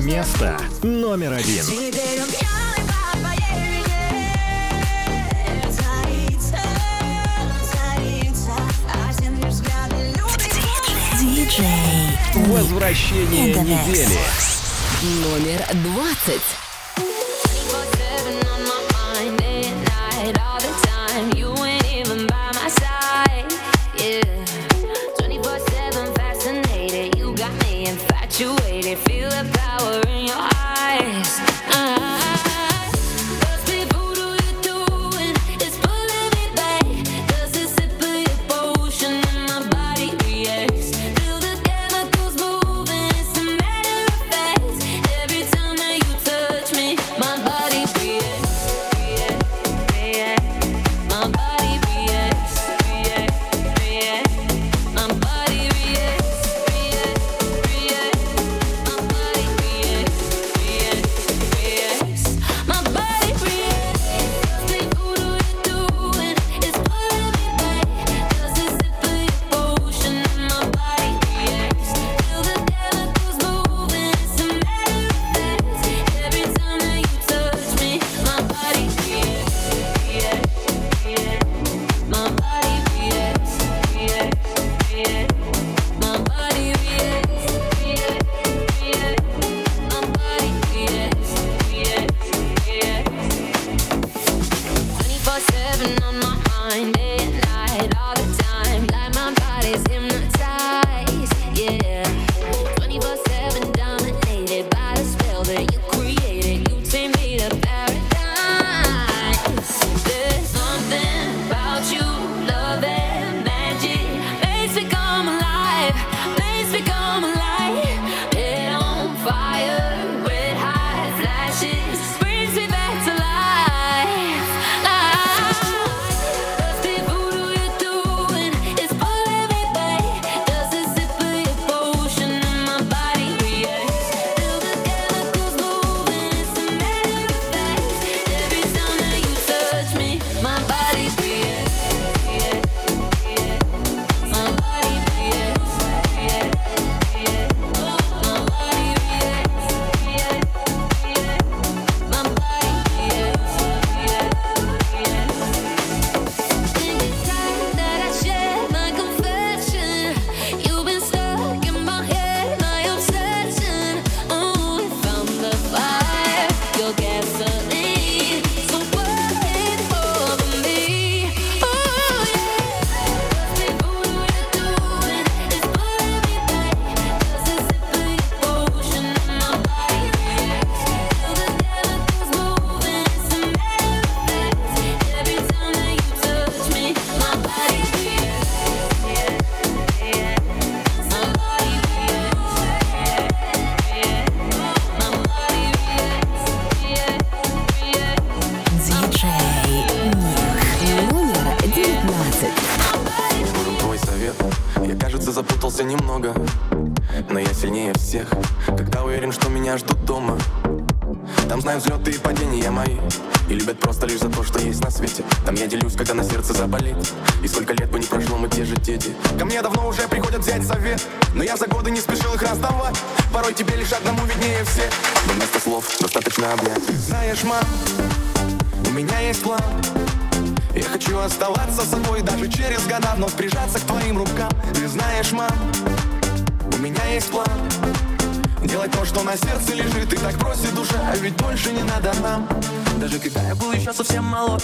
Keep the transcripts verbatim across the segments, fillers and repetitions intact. Место номер один. Возвращение недели. Номер двадцать.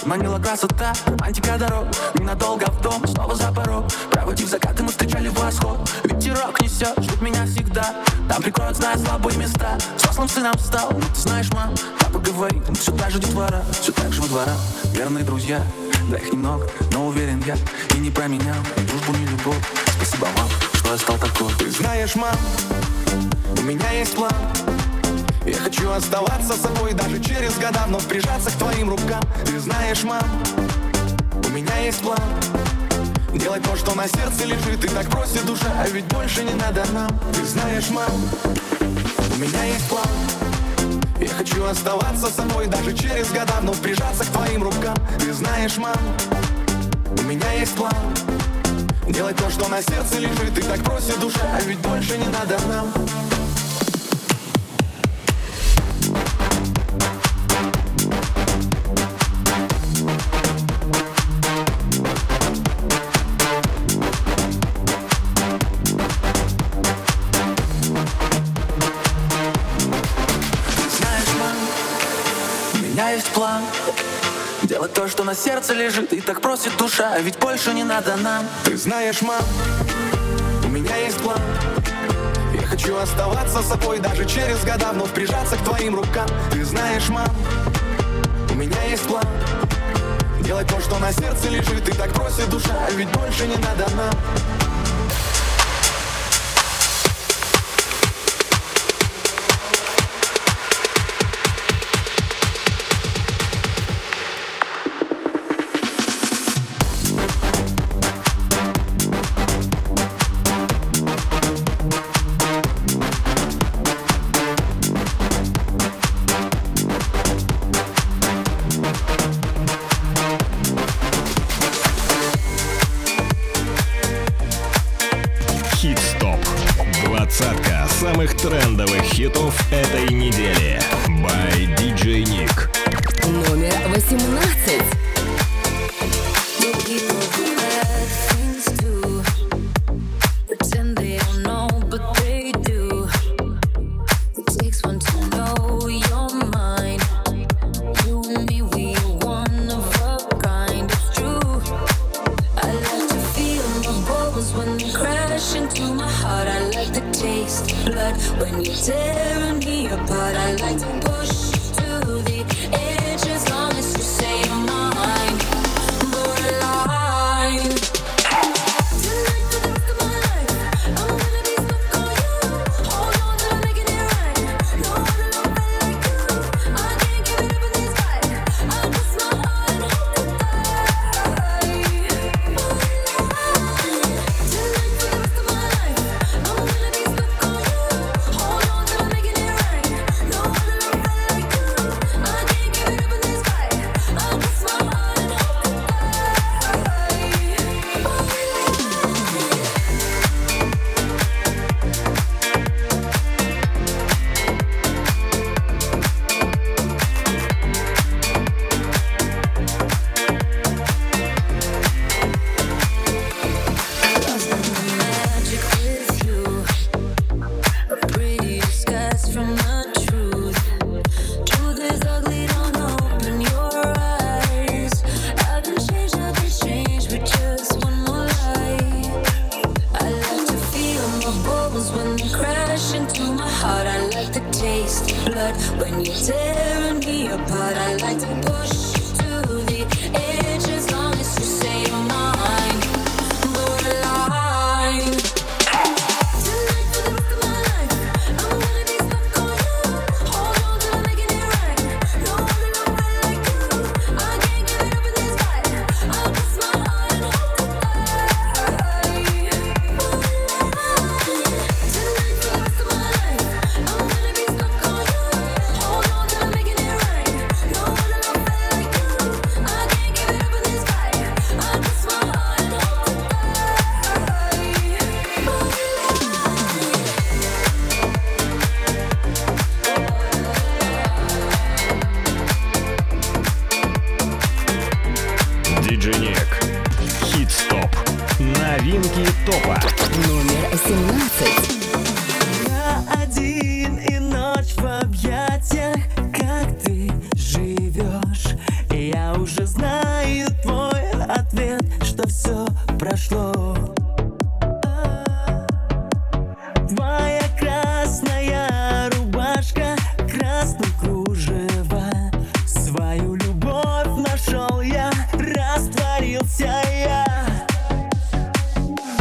Манила красота, романтика дорог. Ненадолго в дом, снова за порог. Проводив закат, и мы встречали восход. Ветерок несет, ждут меня всегда. Там прикроют, зная слабые места. Взрослым сыном стал, ну ты знаешь, мам. Папа говорит, все так же детвора. Все так же во двора, верные друзья. Да их немного, но уверен я. И не променял, ни дружбу, ни любовь. Спасибо вам, что что я стал такой. Ты знаешь, мам, у меня есть план. Я хочу оставаться собой даже через года, но прижаться к твоим рукам. Ты знаешь, мам, у меня есть план. Делать то, что на сердце лежит, и так просит душа, а ведь больше не надо нам. Ты знаешь, мам, у меня есть план. Я хочу оставаться собой даже через года, но прижаться к твоим рукам. Ты знаешь, мам, у меня есть план. Делать то, что на сердце лежит, и так просит душа, а ведь больше не надо нам. Делать то, что на сердце лежит, и так просит душа, а ведь больше не надо нам. Ты знаешь, мам, у меня есть план. Я хочу оставаться собой даже через года, вновь прижаться к твоим рукам. Ты знаешь, мам, у меня есть план. Делать то, что на сердце лежит, и так просит душа, а ведь больше не надо нам. Двадцатка самых трендовых хитов этой недели. By ди джей Nick. Номер восемнадцать.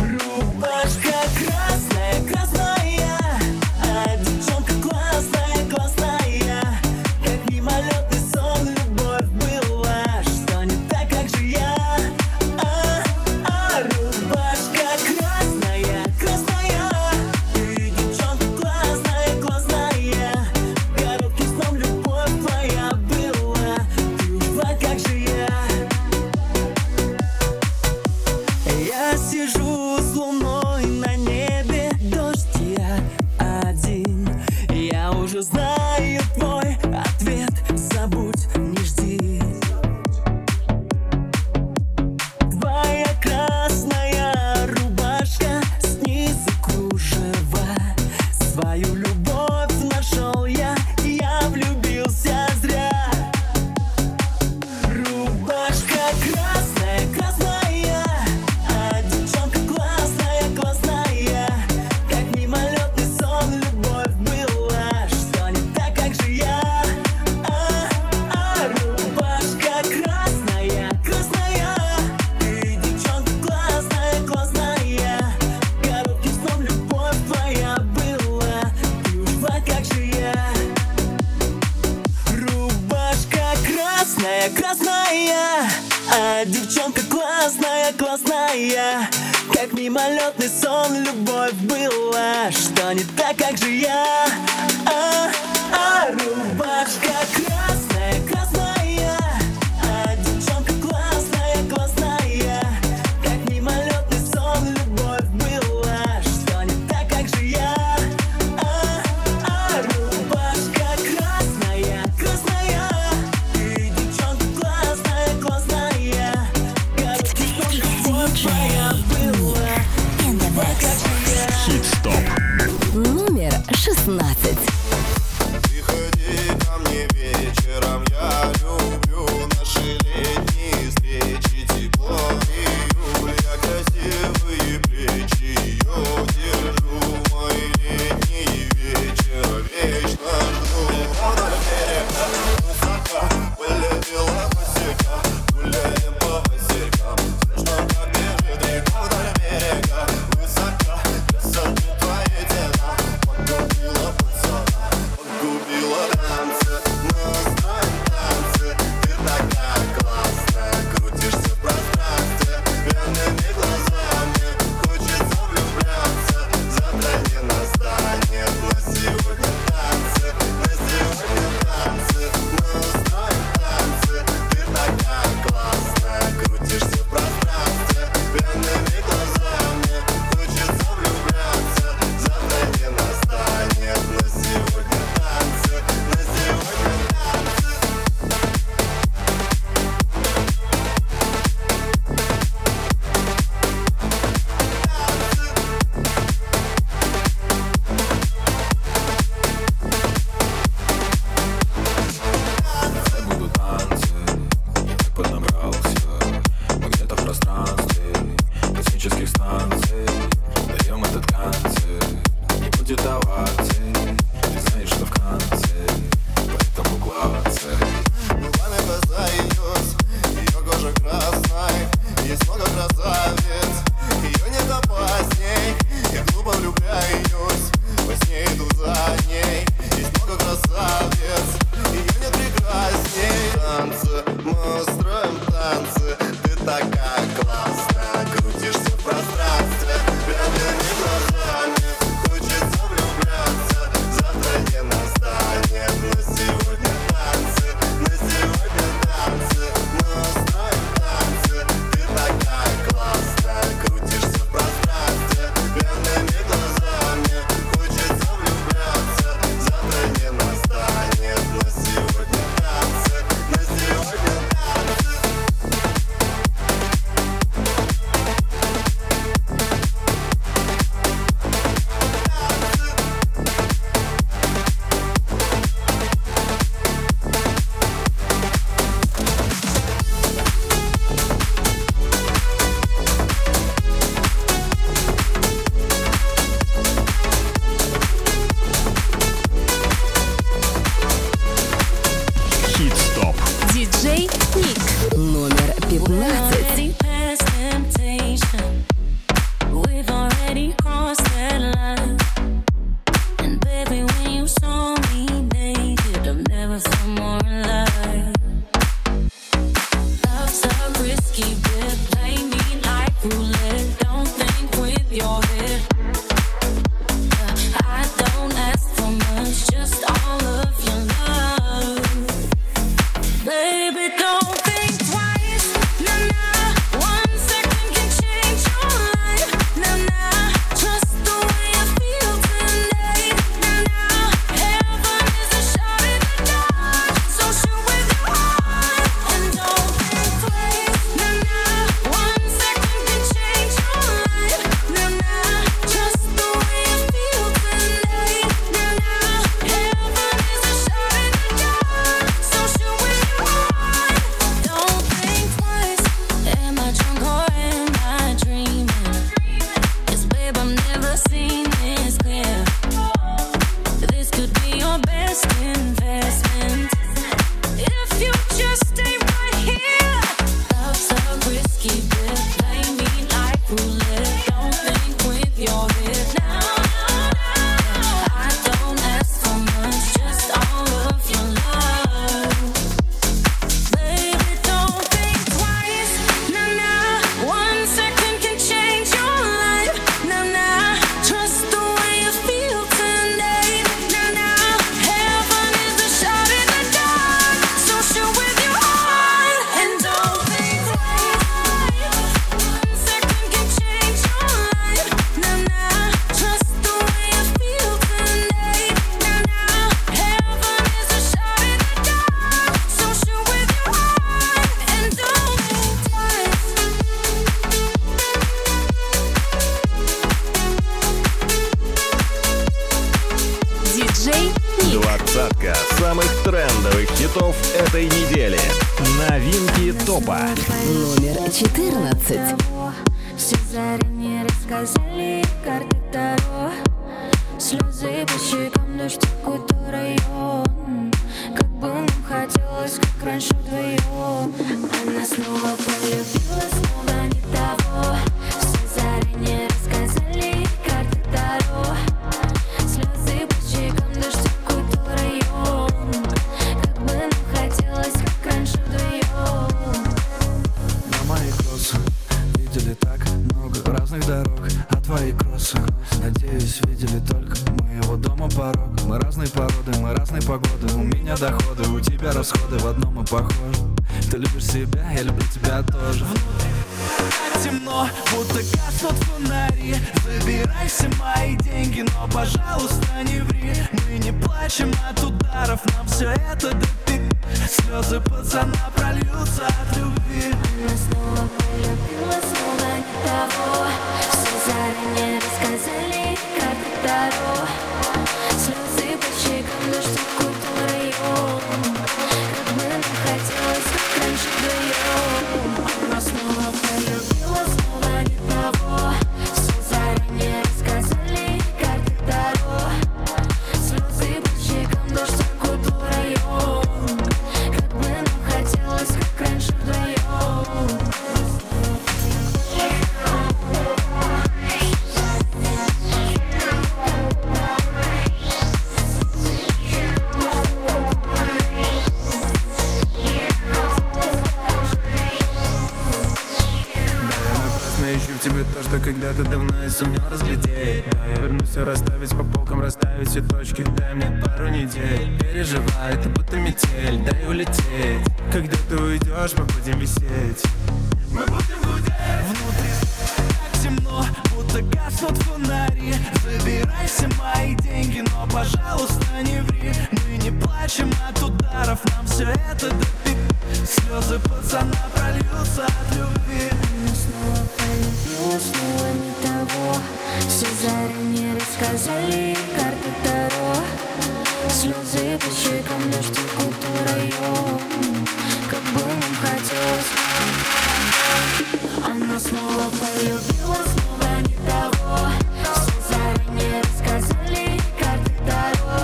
Рубашка красная. сижу с луной на небе, дождь, я один. Я уже знаю твой ответ, забудь, не жди. Твоя красная рубашка, снизу кружева. Свою любовь нашел я, я влюбился зря. Рубашка красная, красная. Красная, а девчонка классная, классная. Как мимолетный сон, любовь была. Что не так, как же я? А, а, рубашка красная, красная. шестнадцать. Двадцатка самых трендовых хитов этой недели. Новинки топа. Номер четырнадцать. Все заранее рассказали карты Таро. Слезы по щекам, дождь текут по район. Как бы нам хотелось, как раньше вдвоем. Она снова полюбила, снова не того. Все заранее рассказали карты Таро. Слезы по щекам, дождь текут по район. Как бы нам хотелось, как раньше вдвоем. На моих кроссах видели так много разных дорог, а твоих кроссах, надеюсь, видели только моего дома порог. Мы разной породы, мы разной погоды. У меня доходы, у тебя расходы. В одном мы похожи. Ты любишь себя, я люблю тебя тоже. Внутри темно, будто гаснут фонари. Забирай все мои деньги, но, пожалуйста, не ври. Мы не плачем от ударов, нам все это да ты. Слезы пацана прольются от любви. Она снова полюбила, снова не того. Все заранее рассказали, как здорово. Слезы по щекам, дождь текут по району. Как бы нам хотелось, как раньше вдвоем. Она снова полюбила, снова не того. Все заранее рассказали, как здорово. Слезы по щекам, дождь текут по району. Как бы нам хотелось, как раньше вдвоем. Когда-то давно я сумел разглядеть. Да, я вернусь все расставить по полкам, расставить все точки. Дай мне пару недель. Переживай, это будто метель. Дай улететь. Когда ты уйдешь, мы будем висеть. Мы будем гудеть. Внутри так темно, будто гаснут фонари. Забирай все мои деньги, но, пожалуйста, не ври. Мы не плачем от ударов, нам все это да ты. Слезы пацана прольются от любви. Полюбила, снова не того. Все заранее рассказали карты Таро. Слезы по щекам, дождь текут по району. Как бы нам хотелось. Она снова полюбила, снова не того. Все заранее рассказали карты Таро.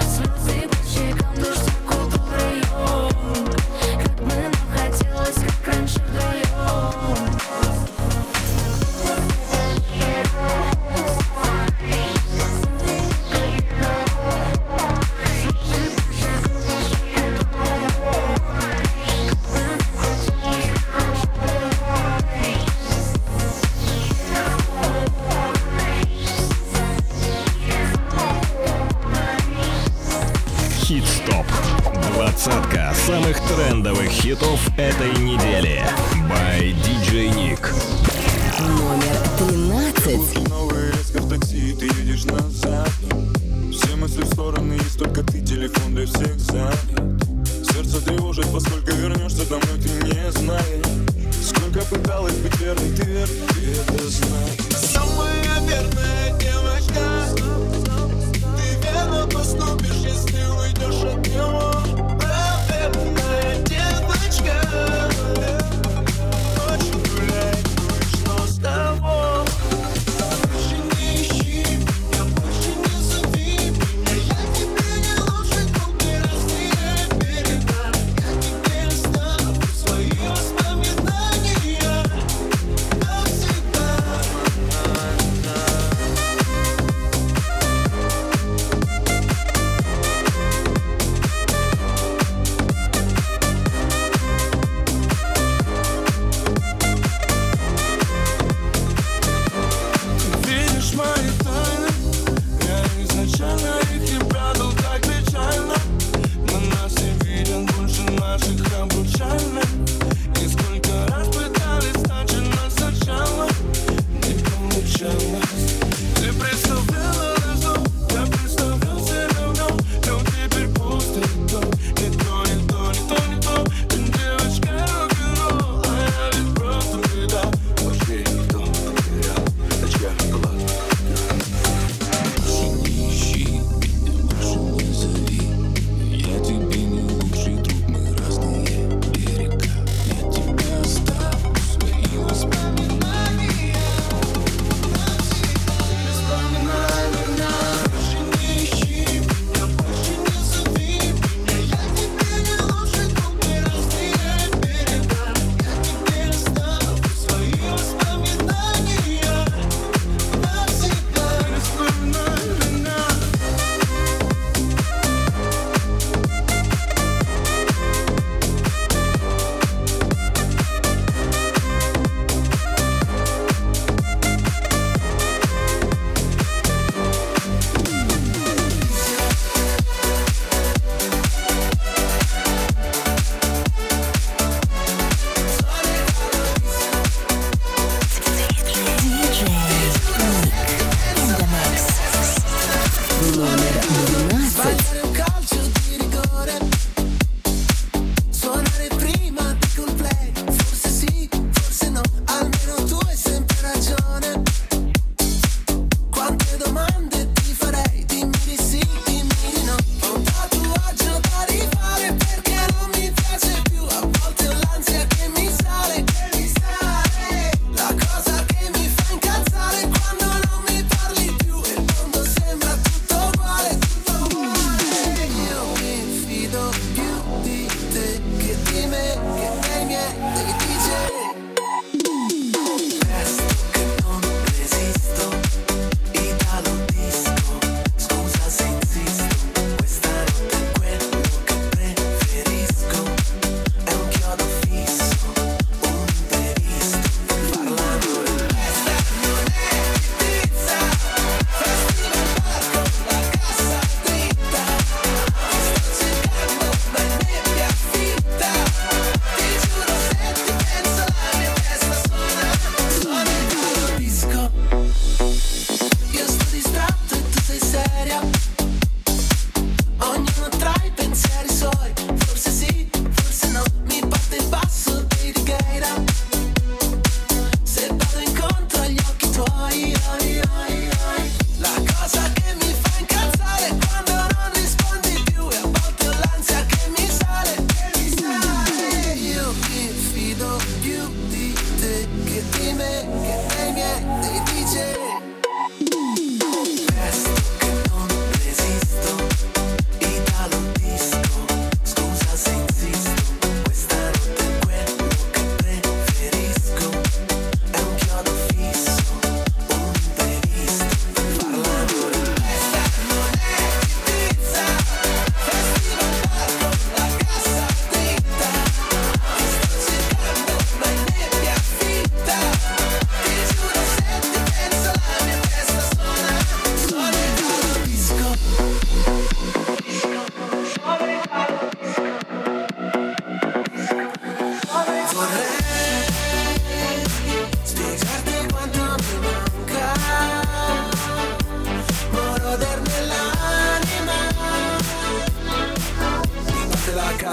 Слезы по щекам, дождь текут по району. Как бы нам хотелось, как раньше вдвоем. Двадцатка самых трендовых хитов этой недели. By ди джей Nick. Номер тринадцать. Новый резко в такси, ты едешь назад. Все мысли в стороны, есть только ты, телефон для всех занят. Сердце тревожит, поскольку вернешься домой, ты не знаешь. Сколько пыталась быть верной, ты верный, ты это знаешь. Самая верная девочка. Верно поступишь, если уйдешь от него. Проверенная девочка. Ночью гуляет, ну и что с того? Больше не ищи меня, больше не зови меня. Я тебе не лучший друг, не разные берега. Я теперь оставлю свои воспоминания навсегда.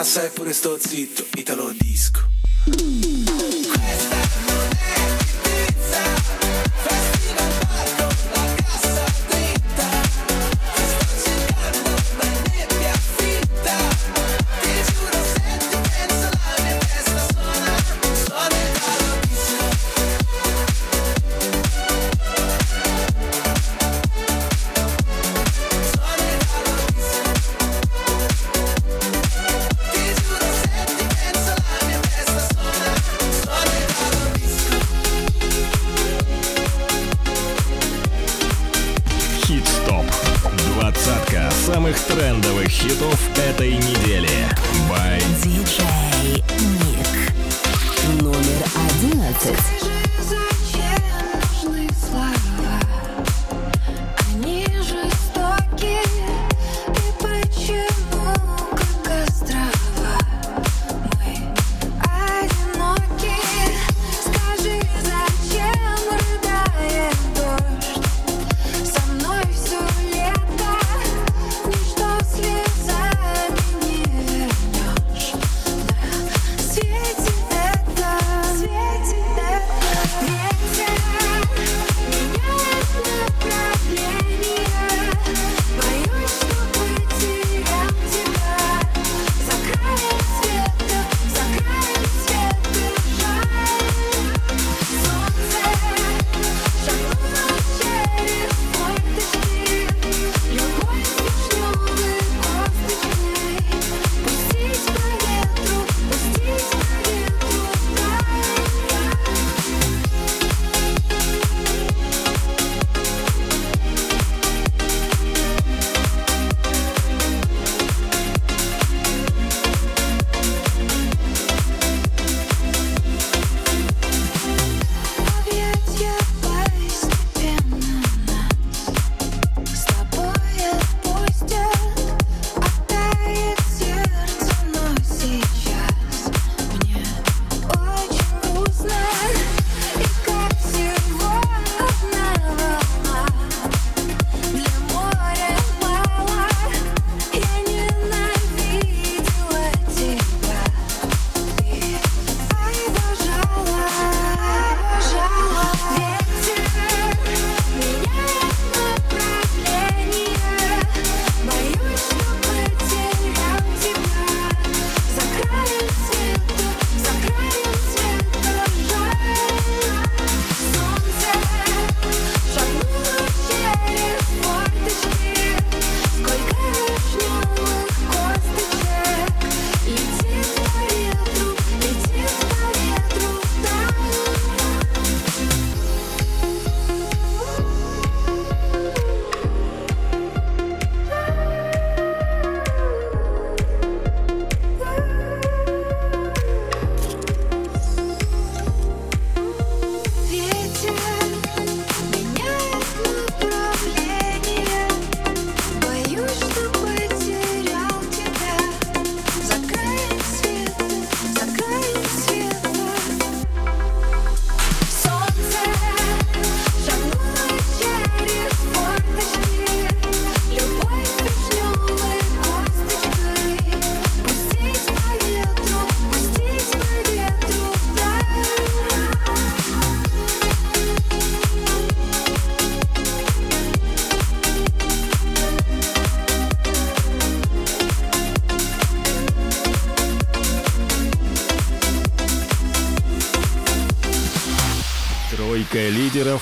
passa eppure sto zitto, Italo Disco. Questa non è pizza, festi la ballo, la cassa dritta. Ti sto cercando, ma nebbia fitta. Ti giuro se ti penso la mia testa suona, suona Italo Disco. Suona Italo Disco. Ti giuro se ti penso la mia testa suona, suona Italo Disco. Hit Stop. Двадцатка самых трендовых хитов этой недели. By диджей Nick. Номер одиннадцать. Лидеров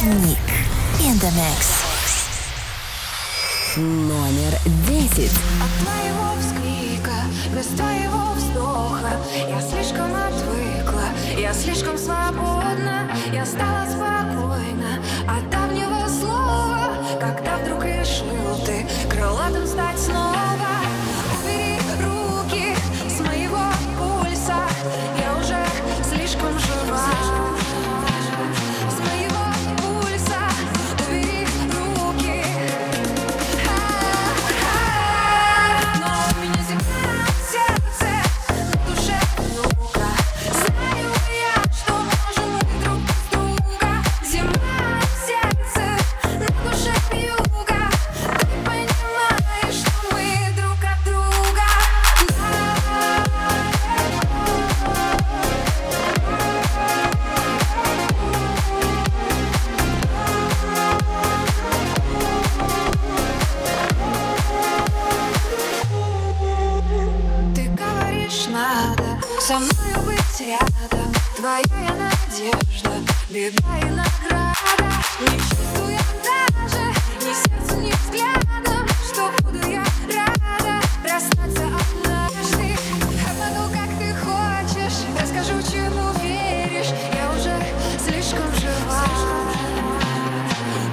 Nick in the mix. Номер десять. От твоего вскрика, без твоего вздоха, я слишком отвыкла, я слишком свободна, я стала спокойна от давнего слова. когда вдруг решил ты крылатым стать снова. Убери руки с моего пульса, я уже слишком жива. С моего пульса убери руки. Но у меня земля на сердце, на душе мука. Знаю я, что можем мы друг без друга. Земля на сердце, на душе вьюга. Ты понимаешь, что мы друг от друга. Ты говоришь, надо со мною быть рядом. Твоя я надежда, беда и награда. Не чувствую даже ни сердцем, ни взглядом, что буду я рада расстаться однажды. Обману, как ты хочешь, расскажу, чему веришь. Я уже слишком жива.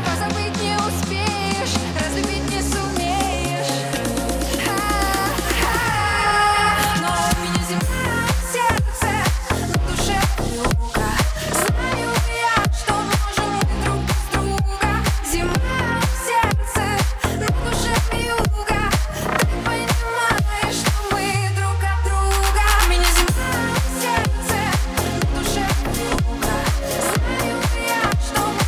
Позабыть не успеешь, разлюбить не сумеешь. А-а-а. Но у меня земля на сердце, на душе мука. Знаю я, что можем мы друг без друга. Земля в сердце, на душе вьюга. Ты понимаешь, что мы друг от друга. У меня земля на сердце, на душе мука. Знаю я, что можем мы друг без друга. Земля в сердце, на душе вьюга. Ты понимаешь, что мы друг от друга.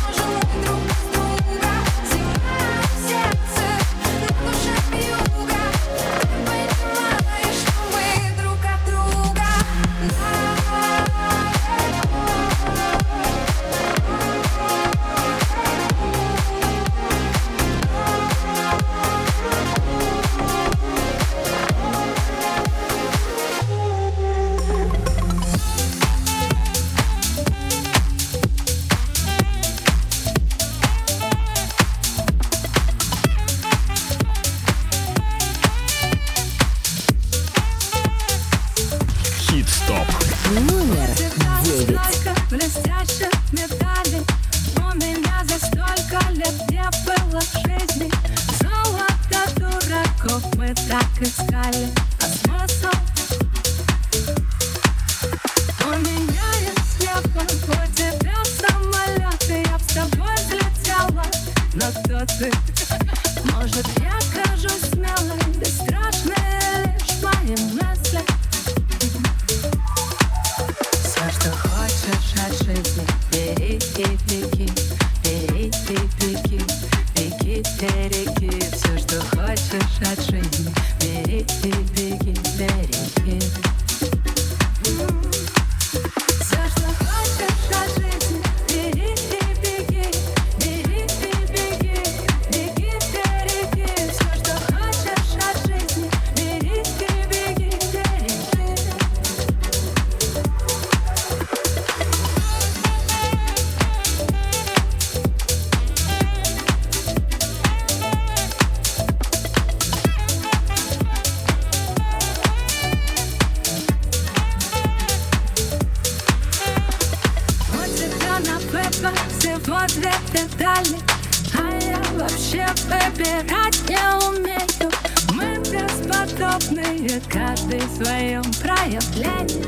Hit Stop. Номер девять. Столько блестящих медалей, у меня за столько лет не было в жизни. Золото дураков мы так искали, а смысл? У меня есть лепо, у тебя самолет, и я б с тобой взлетела. Но кто ты? Может, я кажусь смелой, бесстрашной лишь моим мыслям. Все, что хочешь от жизни, бери и беги, бери и беги, беги, береги. Все, что хочешь от жизни, бери и беги, береги. Все, что хочешь от жизни, бери и беги, бери и беги, беги, береги. Все, что хочешь от жизни, бери и беги, береги. У тебя на выбор всего две детали, а я вообще выбирать не умею. Мы бесподобные, каждый в своем проявлении.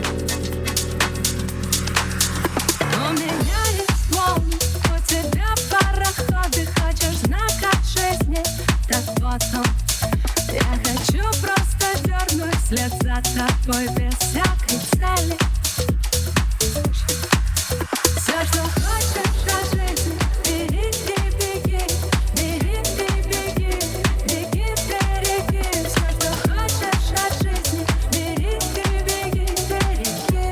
У меня есть волны, у тебя пароходы. Хочешь знак от жизни? Так вот он. Я хочу просто вернуть вслед за тобой без всякой цели. Все, что хочешь от жизни, бери и беги, бери и беги, беги, береги. Все, что хочешь от жизни, бери и беги, береги. Все,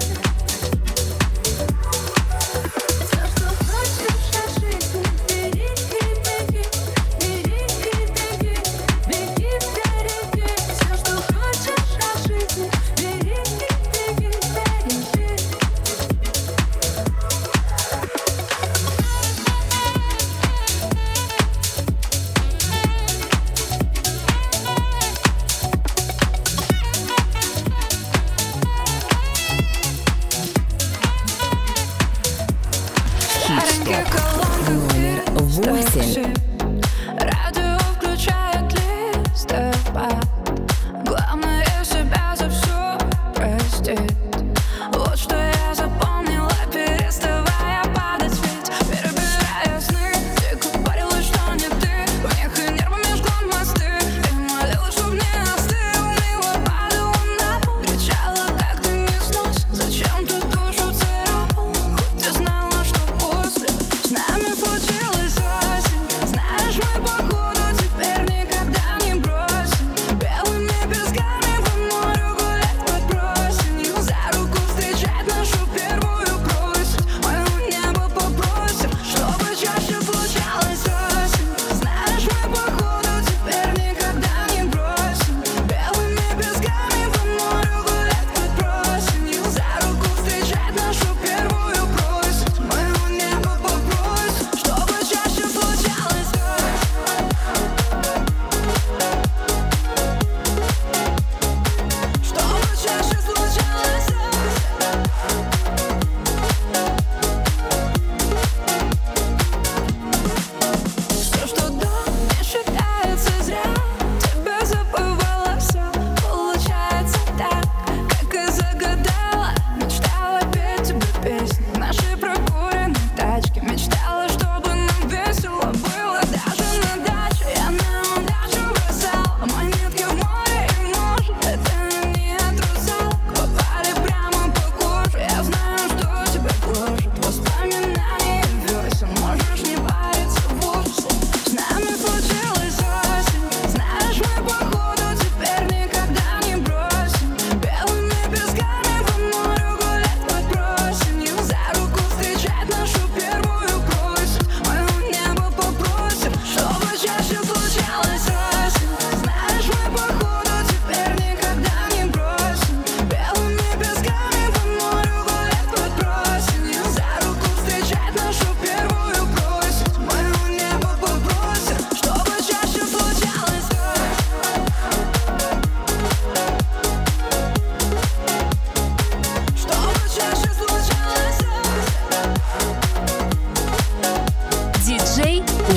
что хочешь от жизни, бери и беги, бери и беги, беги, береги. Все, что хочешь от жизни, бери и беги, береги. Hit Stop. Номер восемь.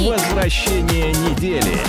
Возвращение недели.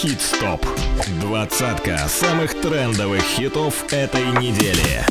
Hit Stop. Двадцатка самых трендовых хитов этой недели.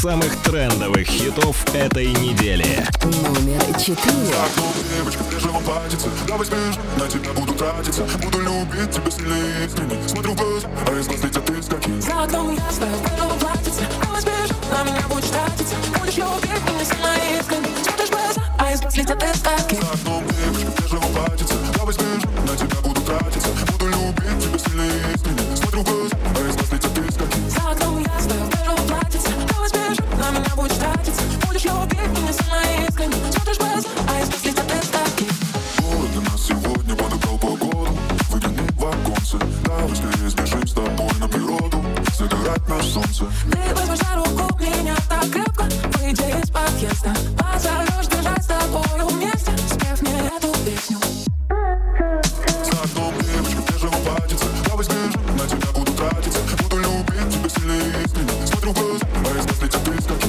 Самых трендовых хитов этой недели. Номер четыре. Я тут, девочка, ты живопадица. Давай спеши, на тебя буду тратиться. Буду любить тебя сильнее искренне. Смотрю в глаза, а из глаз летят искорки. За окном ясно, белого платьица. Давай спеши, на меня будешь тратиться. Будешь любить меня сильнее искренне. Смотришь в глаза, а из глаз летят искорки. За окном, девочка, ты живопадица. Давай спеши, на тебя буду тратиться. Буду любить тебя сильнее искренне. Смотрю в глаза, а из глаз летят искорки. За окном ясно, белого платьица. На меня будешь тратиться, будешь любить меня сильно искренне. Смотришь в глаза, а из глаз летят искорки. Город для нас сегодня подобрал погоду. Выгляни в оконце, давай скорее сбежим с тобой на природу. Загорать на солнце. Ты возьмешь за руку меня так крепко. Выйди из подъезда, позовешь держать с тобою вместе. Спев мне эту песню. За окном, девочка, где же воплотиться? Давай сбежим, на тебя буду тратиться. Буду любить тебя сильнее искренне. Смотрю в глаза, а из глаз летят искорки.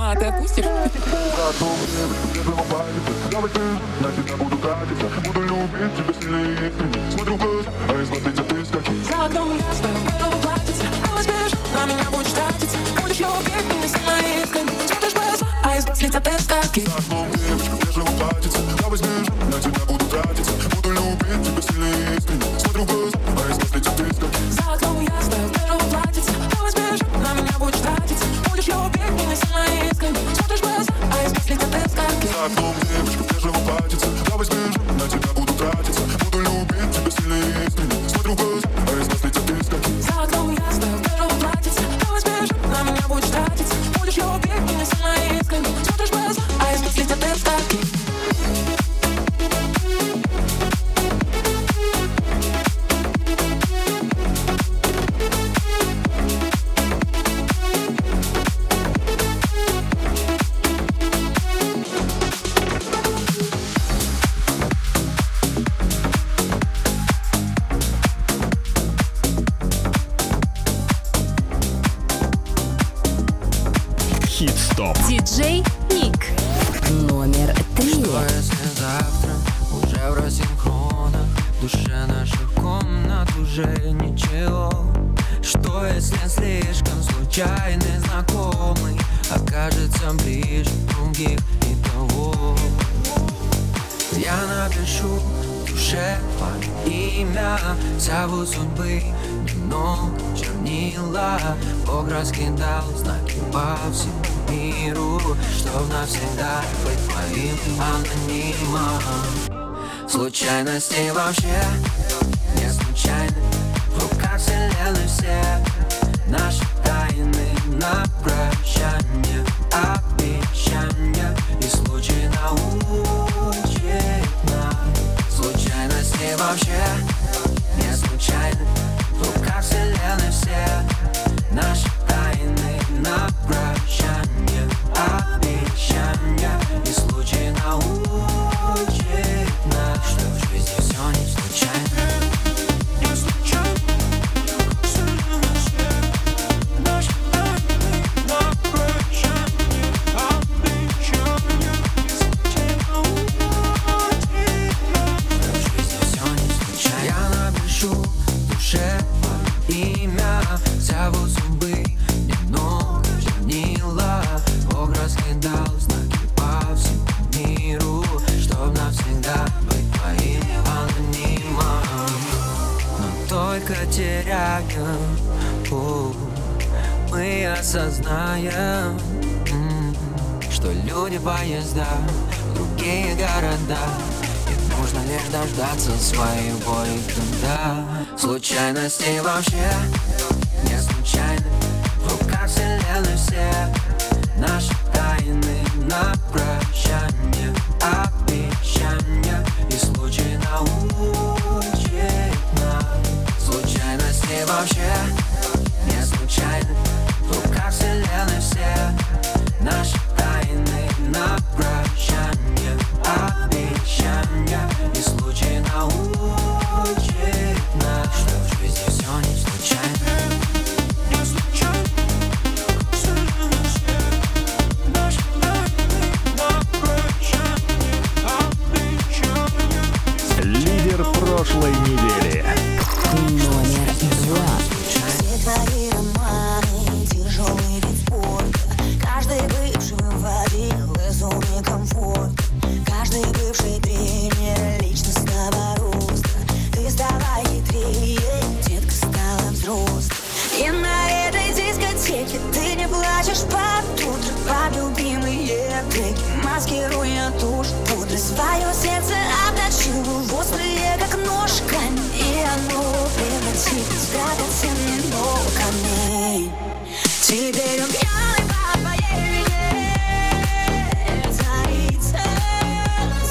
ума, ты отпустишь? диджей Ник номер три. Что если завтра уже в рассинхронах, в душе наших комнат уже ничего? Что если слишком случайный знакомый окажется ближе других и того? Я напишу душе по имя, зову судьбы, но чернила Бог раскидал знаки по всему миру, чтоб навсегда быть моим анонимом. Случайности вообще не случайны, в руках вселенной все наши тайны. На прощание обещания и случай научит нас. Случайности вообще не случайны, в руках вселенной все наши тайны. На прощание обещания и случай научит нас, что в жизни все не случайно. Мы осознаем, что люди поезда в другие города, и нужно лишь дождаться своего и тогда. Случайности вообще не случайны, в руках вселенной все наши тайны. На прощание обещания и случай научит нас. Случайности вообще не случайны, в руках вселенной все наши тайны. На прощание обещания и случай научит нас, что в жизни все не случайно. Лидер прошлой недели. Номер два. Твои романы, тяжелый вид спорта. Каждый бывший выводил из зоны комфорта. Каждый бывший тренер личностного роста. Ты стала хитрее, детка стала взрослой. И на этой дискотеке ты не плачешь под утро, под любимые треки, маскируя тушь пудры. Свое сердце обточила в острые, как ножками, и оно превратилось в драгоценный новый камень. Теперь он пьяный по твоей вине. Царица,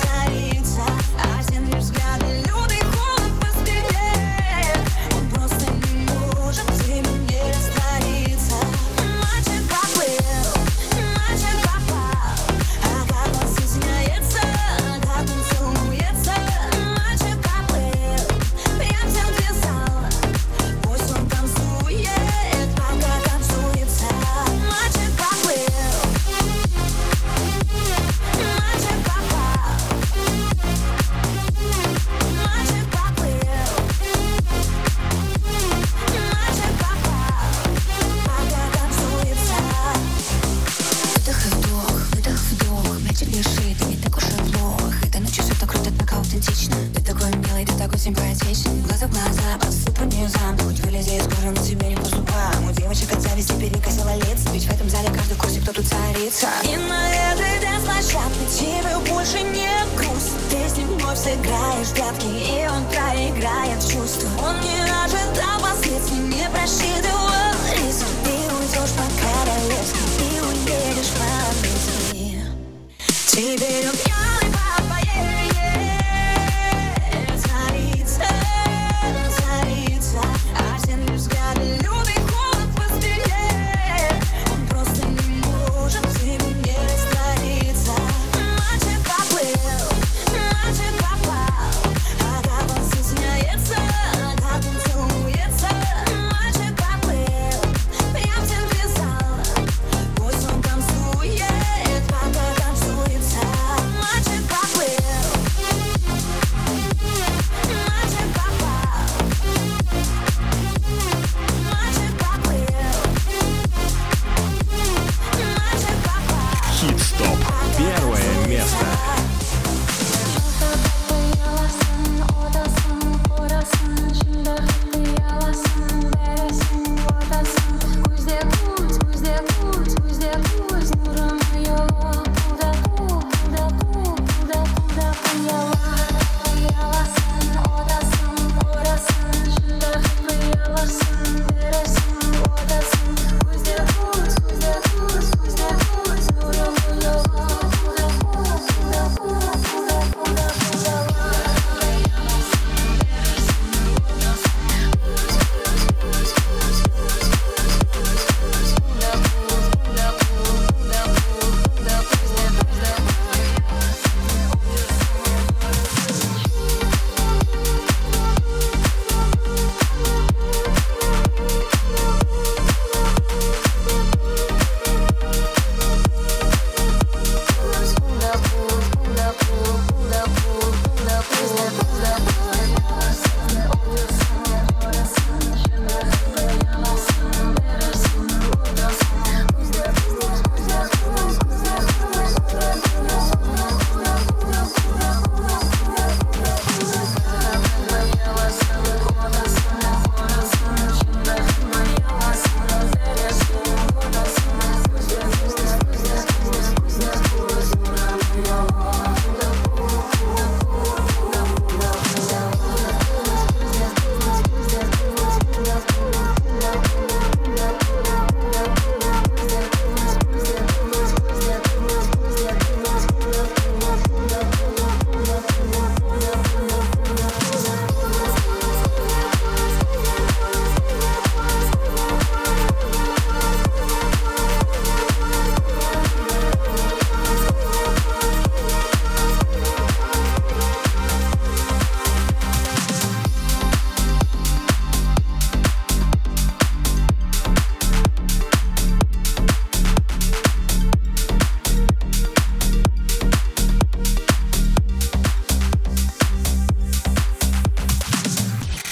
царица, один лишь взгляд и лютый холод по спине. Он просто не может в земле раствориться. Мальчик поплыл, мальчик попал, а как он стесняется, а как он целуется. Мальчик поплыл, прям всем трясал. Пусть он танцует, пока танцуется. перекосило лица, ведь в этом зале каждый в курсе, кто тут царица. И на этой дэнс-площадке тебе больше не грустно. Ты с ним вновь сыграешь пятки, и он проиграет чувства. Он не ожидал последствий, не просчитывал риски. Ты уйдешь по-королевски, ты уедешь по-английски. Тебе любят.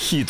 Hit